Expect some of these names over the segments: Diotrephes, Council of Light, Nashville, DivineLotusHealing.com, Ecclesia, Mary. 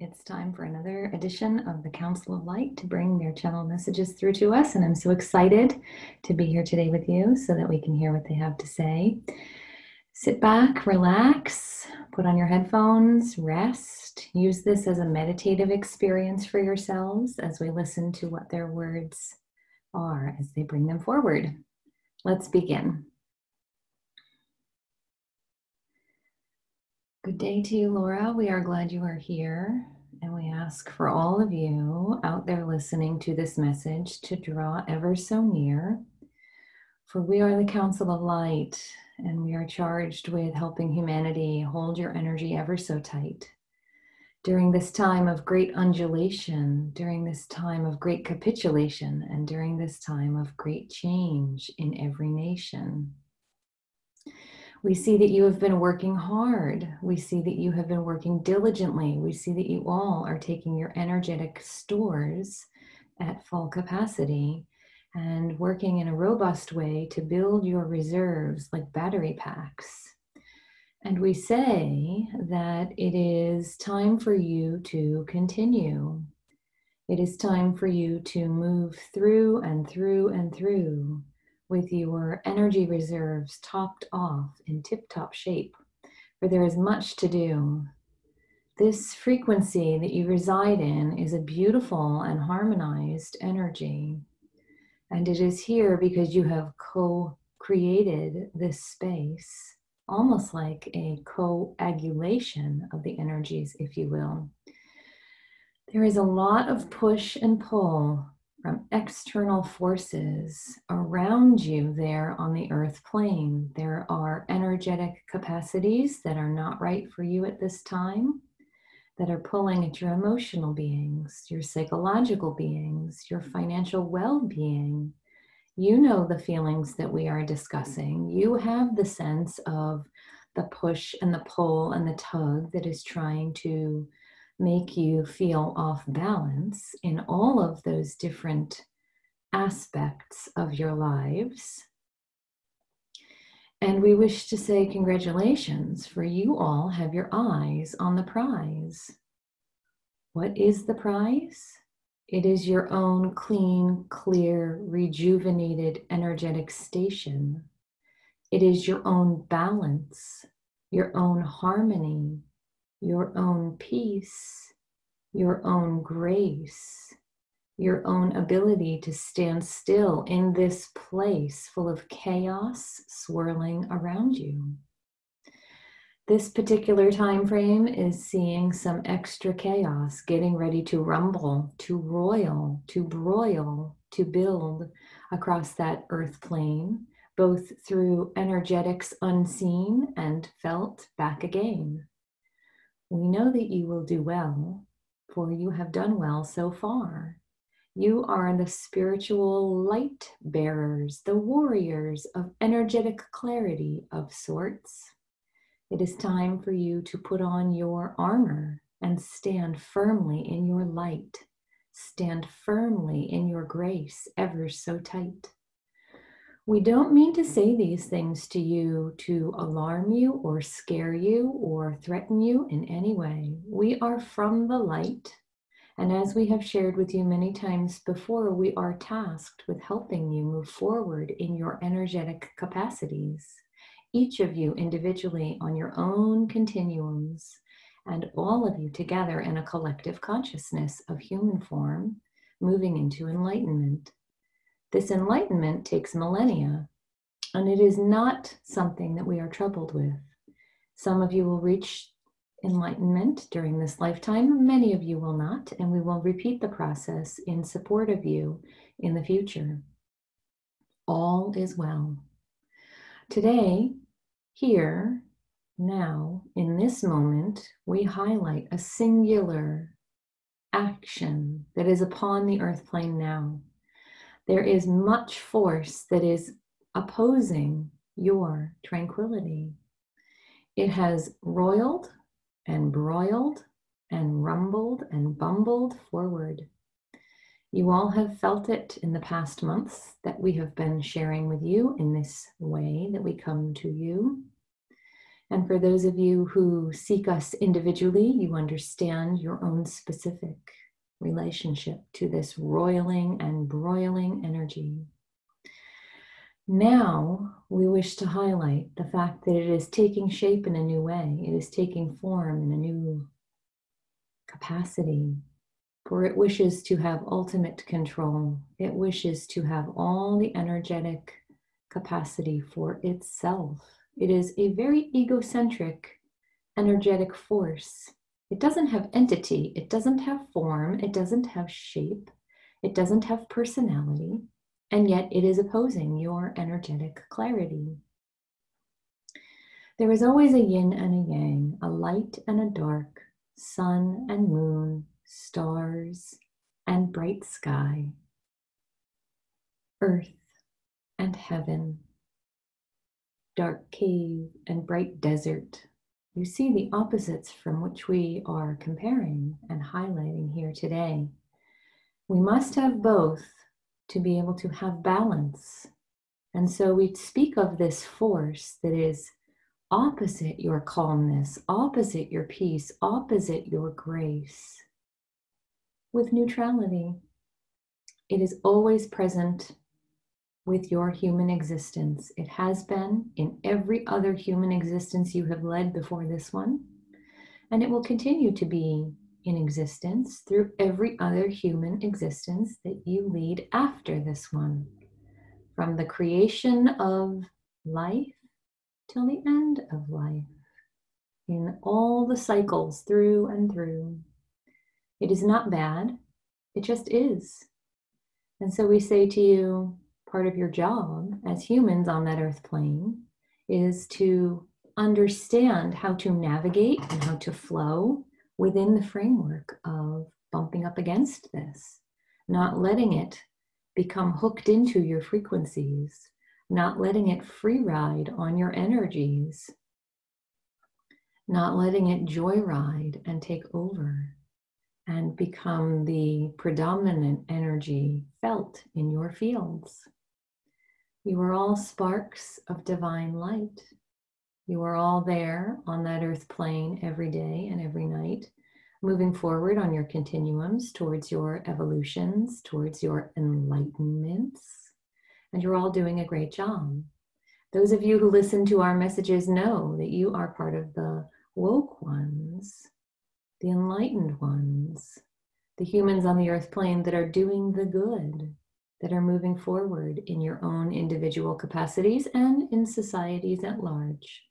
It's time for another edition of the Council of Light to bring their channel messages through to us, and I'm so excited to be here today with you so that we can hear what they have to say. Sit back, relax, put on your headphones, rest. Use this as a meditative experience for yourselves as we listen to what their words are as they bring them forward. Let's begin. Good day to you, Laura. We are glad you are here, and we ask for all of you out there listening to this message to draw ever so near, for we are the Council of Light, and we are charged with helping humanity hold your energy ever so tight. During this time of great undulation, during this time of great capitulation, and during this time of great change in every nation. We see that you have been working hard. We see that you have been working diligently. We see that you all are taking your energetic stores at full capacity and working in a robust way to build your reserves like battery packs. And we say that it is time for you to continue. It is time for you to move through and through and through with your energy reserves topped off in tip-top shape, for there is much to do. This frequency that you reside in is a beautiful and harmonized energy, and it is here because you have co-created this space, almost like a coagulation of the energies, if you will. There is a lot of push and pull from external forces around you there on the earth plane. There are energetic capacities that are not right for you at this time, that are pulling at your emotional beings, your psychological beings, your financial well-being. You know the feelings that we are discussing. You have the sense of the push and the pull and the tug that is trying to make you feel off balance in all of those different aspects of your lives. And we wish to say congratulations, for you all have your eyes on the prize. What is the prize? It is your own clean, clear, rejuvenated energetic station. It is your own balance, your own harmony, your own peace, your own grace, your own ability to stand still in this place full of chaos swirling around you. This particular time frame is seeing some extra chaos, getting ready to rumble, to roil, to broil, to build across that earth plane, both through energetics unseen and felt back again. We know that you will do well, for you have done well so far. You are the spiritual light bearers, the warriors of energetic clarity of sorts. It is time for you to put on your armor and stand firmly in your light. Stand firmly in your grace, ever so tight. We don't mean to say these things to you to alarm you or scare you or threaten you in any way. We are from the light, and as we have shared with you many times before, we are tasked with helping you move forward in your energetic capacities, each of you individually on your own continuums, and all of you together in a collective consciousness of human form, moving into enlightenment. This enlightenment takes millennia, and it is not something that we are troubled with. Some of you will reach enlightenment during this lifetime, many of you will not, and we will repeat the process in support of you in the future. All is well. Today, here, now, in this moment, we highlight a singular action that is upon the earth plane now. There is much force that is opposing your tranquility. It has roiled and broiled and rumbled and bumbled forward. You all have felt it in the past months that we have been sharing with you in this way that we come to you. And for those of you who seek us individually, you understand your own specific relationship to this roiling and broiling energy. Now, we wish to highlight the fact that it is taking shape in a new way. It is taking form in a new capacity, for it wishes to have ultimate control. It wishes to have all the energetic capacity for itself. It is a very egocentric, energetic force. It doesn't have entity. It doesn't have form. It doesn't have shape. It doesn't have personality. And yet it is opposing your energetic clarity. There is always a yin and a yang, a light and a dark, sun and moon, stars and bright sky, earth and heaven, dark cave and bright desert. You see the opposites from which we are comparing and highlighting here today. We must have both to be able to have balance. And so we speak of this force that is opposite your calmness, opposite your peace, opposite your grace, with neutrality. It is always present with your human existence. It has been in every other human existence you have led before this one, and it will continue to be in existence through every other human existence that you lead after this one, from the creation of life till the end of life, in all the cycles through and through. It is not bad, it just is. And so we say to you, part of your job as humans on that earth plane is to understand how to navigate and how to flow within the framework of bumping up against this, not letting it become hooked into your frequencies, not letting it free ride on your energies, not letting it joyride and take over and become the predominant energy felt in your fields. You are all sparks of divine light. You are all there on that earth plane every day and every night, moving forward on your continuums towards your evolutions, towards your enlightenments. And you're all doing a great job. Those of you who listen to our messages know that you are part of the woke ones, the enlightened ones, the humans on the earth plane that are doing the good, that are moving forward in your own individual capacities and in societies at large.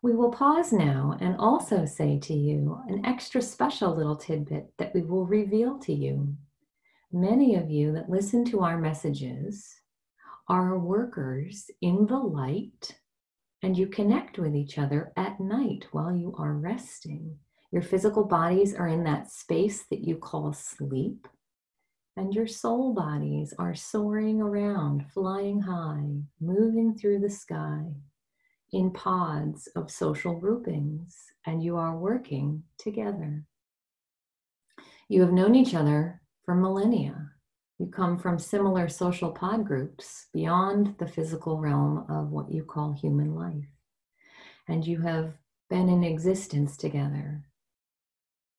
We will pause now and also say to you an extra special little tidbit that we will reveal to you. Many of you that listen to our messages are workers in the light, and you connect with each other at night while you are resting. Your physical bodies are in that space that you call sleep, and your soul bodies are soaring around, flying high, moving through the sky in pods of social groupings, and you are working together. You have known each other for millennia. You come from similar social pod groups beyond the physical realm of what you call human life. And you have been in existence together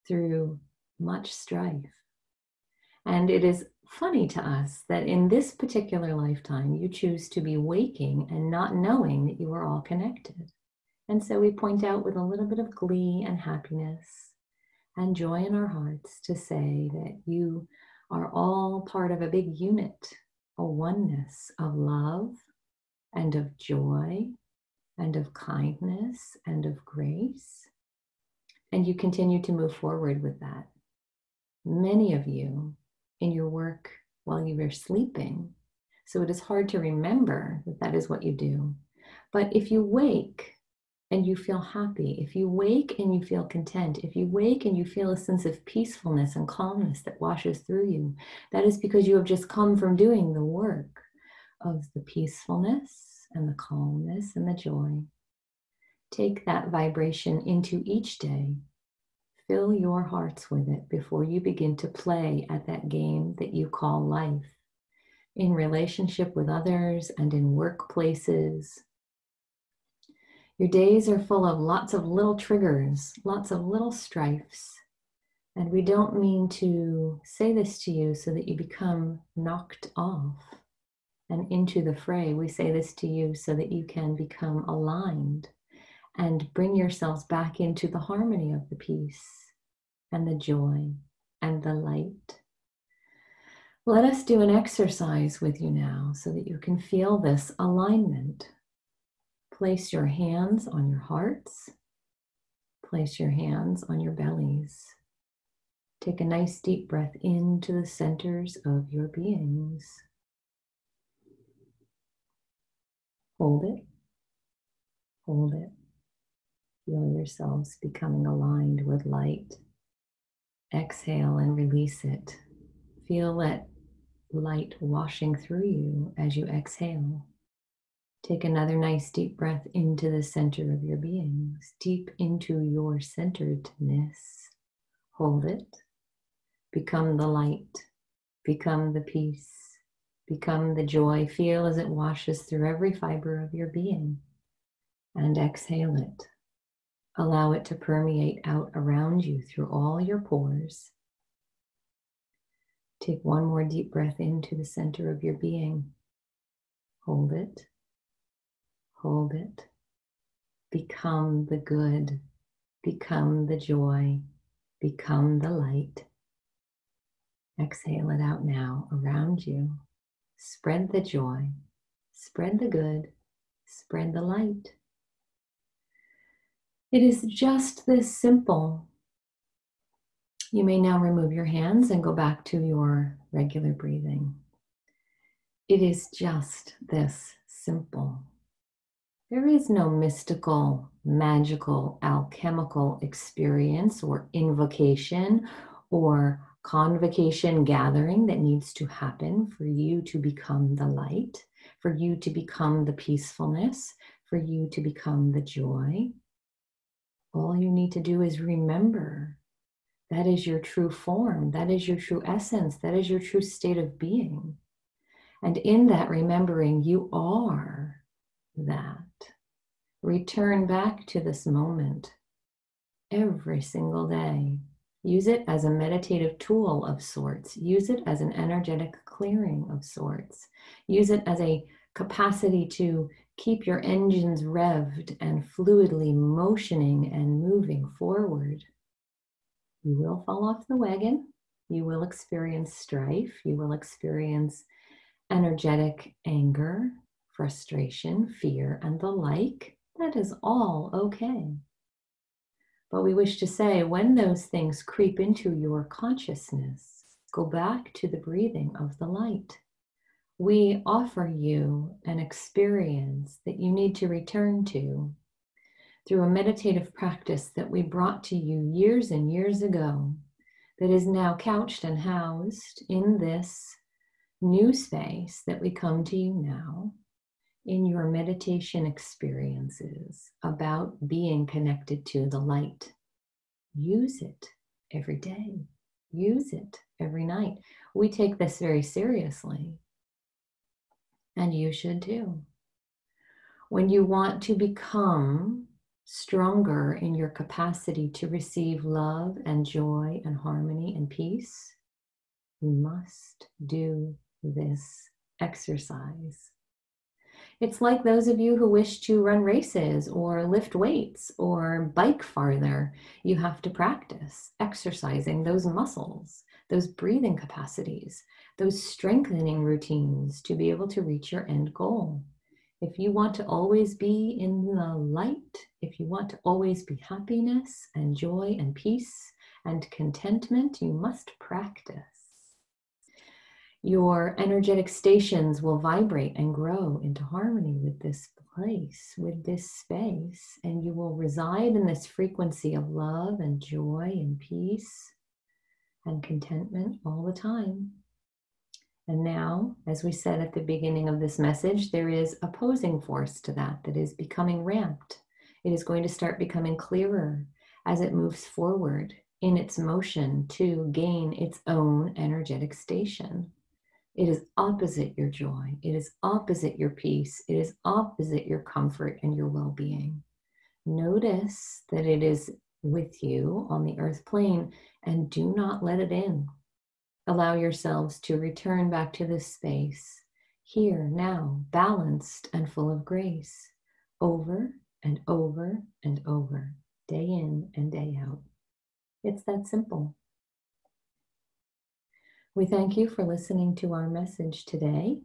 through much strife. And it is funny to us that in this particular lifetime, you choose to be waking and not knowing that you are all connected. And so we point out with a little bit of glee and happiness and joy in our hearts to say that you are all part of a big unit, a oneness of love and of joy and of kindness and of grace. And you continue to move forward with that. Many of you in your work while you were sleeping, so it is hard to remember that that is what you do. But if you wake and you feel happy, if you wake and you feel content, if you wake and you feel a sense of peacefulness and calmness that washes through you, that is because you have just come from doing the work of the peacefulness and the calmness and the joy. Take that vibration into each day. Fill your hearts with it before you begin to play at that game that you call life, in relationship with others and in workplaces. Your days are full of lots of little triggers, lots of little strifes. And we don't mean to say this to you so that you become knocked off and into the fray. We say this to you so that you can become aligned and bring yourselves back into the harmony of the peace and the joy and the light. Let us do an exercise with you now so that you can feel this alignment. Place your hands on your hearts. Place your hands on your bellies. Take a nice deep breath into the centers of your beings. Hold it. Hold it. Feel yourselves becoming aligned with light. Exhale and release it. Feel that light washing through you as you exhale. Take another nice deep breath into the center of your beings, deep into your centeredness. Hold it. Become the light. Become the peace. Become the joy. Feel as it washes through every fiber of your being. And exhale it. Allow it to permeate out around you through all your pores. Take one more deep breath into the center of your being. Hold it. Hold it. Become the good. Become the joy. Become the light. Exhale it out now around you. Spread the joy. Spread the good. Spread the light. It is just this simple. You may now remove your hands and go back to your regular breathing. It is just this simple. There is no mystical, magical, alchemical experience or invocation or convocation gathering that needs to happen for you to become the light, for you to become the peacefulness, for you to become the joy. All you need to do is remember that is your true form, that is your true essence, that is your true state of being. And in that remembering, you are that. Return back to this moment every single day. Use it as a meditative tool of sorts. Use it as an energetic clearing of sorts. Use it as a capacity to keep your engines revved and fluidly motioning and moving forward. You will fall off the wagon. You will experience strife. You will experience energetic anger, frustration, fear, and the like. That is all okay. But we wish to say when those things creep into your consciousness, go back to the breathing of the light. We offer you an experience that you need to return to through a meditative practice that we brought to you years and years ago that is now couched and housed in this new space that we come to you now in your meditation experiences about being connected to the light. Use it every day. Use it every night. We take this very seriously. And you should too. When you want to become stronger in your capacity to receive love and joy and harmony and peace, you must do this exercise. It's like those of you who wish to run races or lift weights or bike farther. You have to practice exercising those muscles, those breathing capacities, those strengthening routines to be able to reach your end goal. If you want to always be in the light, if you want to always be happiness and joy and peace and contentment, you must practice. Your energetic stations will vibrate and grow into harmony with this place with this space, and you will reside in this frequency of love and joy and peace and contentment all the time. And now, as we said at the beginning of this message, there is opposing force to that that is becoming ramped. It is going to start becoming clearer as it moves forward in its motion to gain its own energetic station. It is opposite your joy. It is opposite your peace. It is opposite your comfort and your well-being. Notice that it is with you on the earth plane, and do not let it in. Allow yourselves to return back to this space, here, now, balanced and full of grace, over and over and over, day in and day out. It's that simple. We thank you for listening to our message today.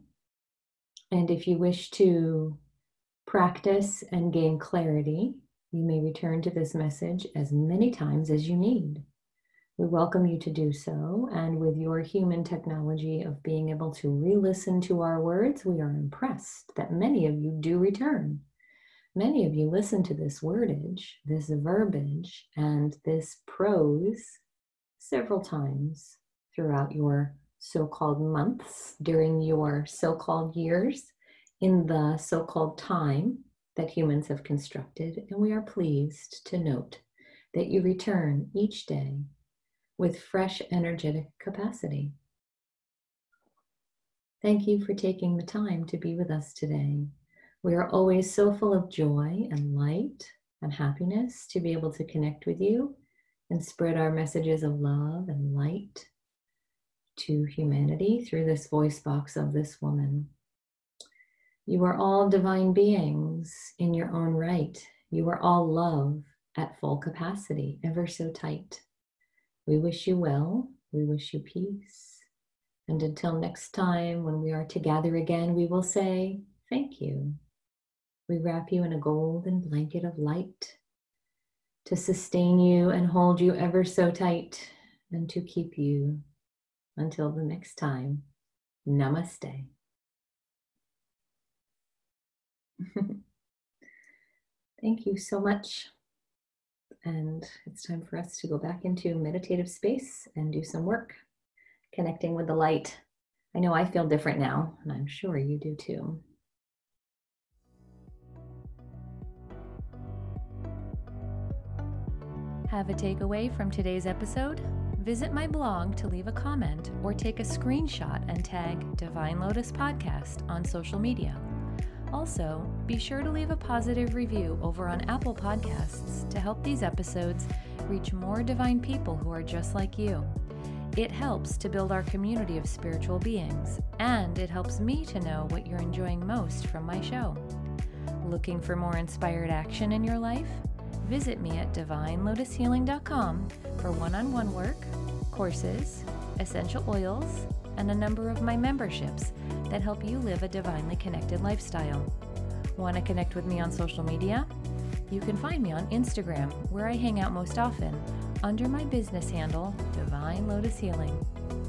And if you wish to practice and gain clarity, you may return to this message as many times as you need. We welcome you to do so, and with your human technology of being able to re-listen to our words, we are impressed that many of you do return. Many of you listen to this wordage, this verbiage, and this prose several times throughout your so-called months, during your so-called years, in the so-called time that humans have constructed, and we are pleased to note that you return each day with fresh energetic capacity. Thank you for taking the time to be with us today. We are always so full of joy and light and happiness to be able to connect with you and spread our messages of love and light to humanity through this voice box of this woman. You are all divine beings in your own right. You are all love at full capacity, ever so tight. We wish you well, we wish you peace, and until next time when we are together again, we will say thank you. We wrap you in a golden blanket of light to sustain you and hold you ever so tight and to keep you. Until the next time, namaste. Thank you so much. And it's time for us to go back into meditative space and do some work, connecting with the light. I know I feel different now, and I'm sure you do too. Have a takeaway from today's episode? Visit my blog to leave a comment or take a screenshot and tag Divine Lotus Podcast on social media. Also, be sure to leave a positive review over on Apple Podcasts to help these episodes reach more divine people who are just like you. It helps to build our community of spiritual beings, and it helps me to know what you're enjoying most from my show. Looking for more inspired action in your life? Visit me at DivineLotusHealing.com for one-on-one work, courses, essential oils, and a number of my memberships that help you live a divinely connected lifestyle. Want to connect with me on social media? You can find me on Instagram, where I hang out most often, under my business handle, Divine Lotus Healing.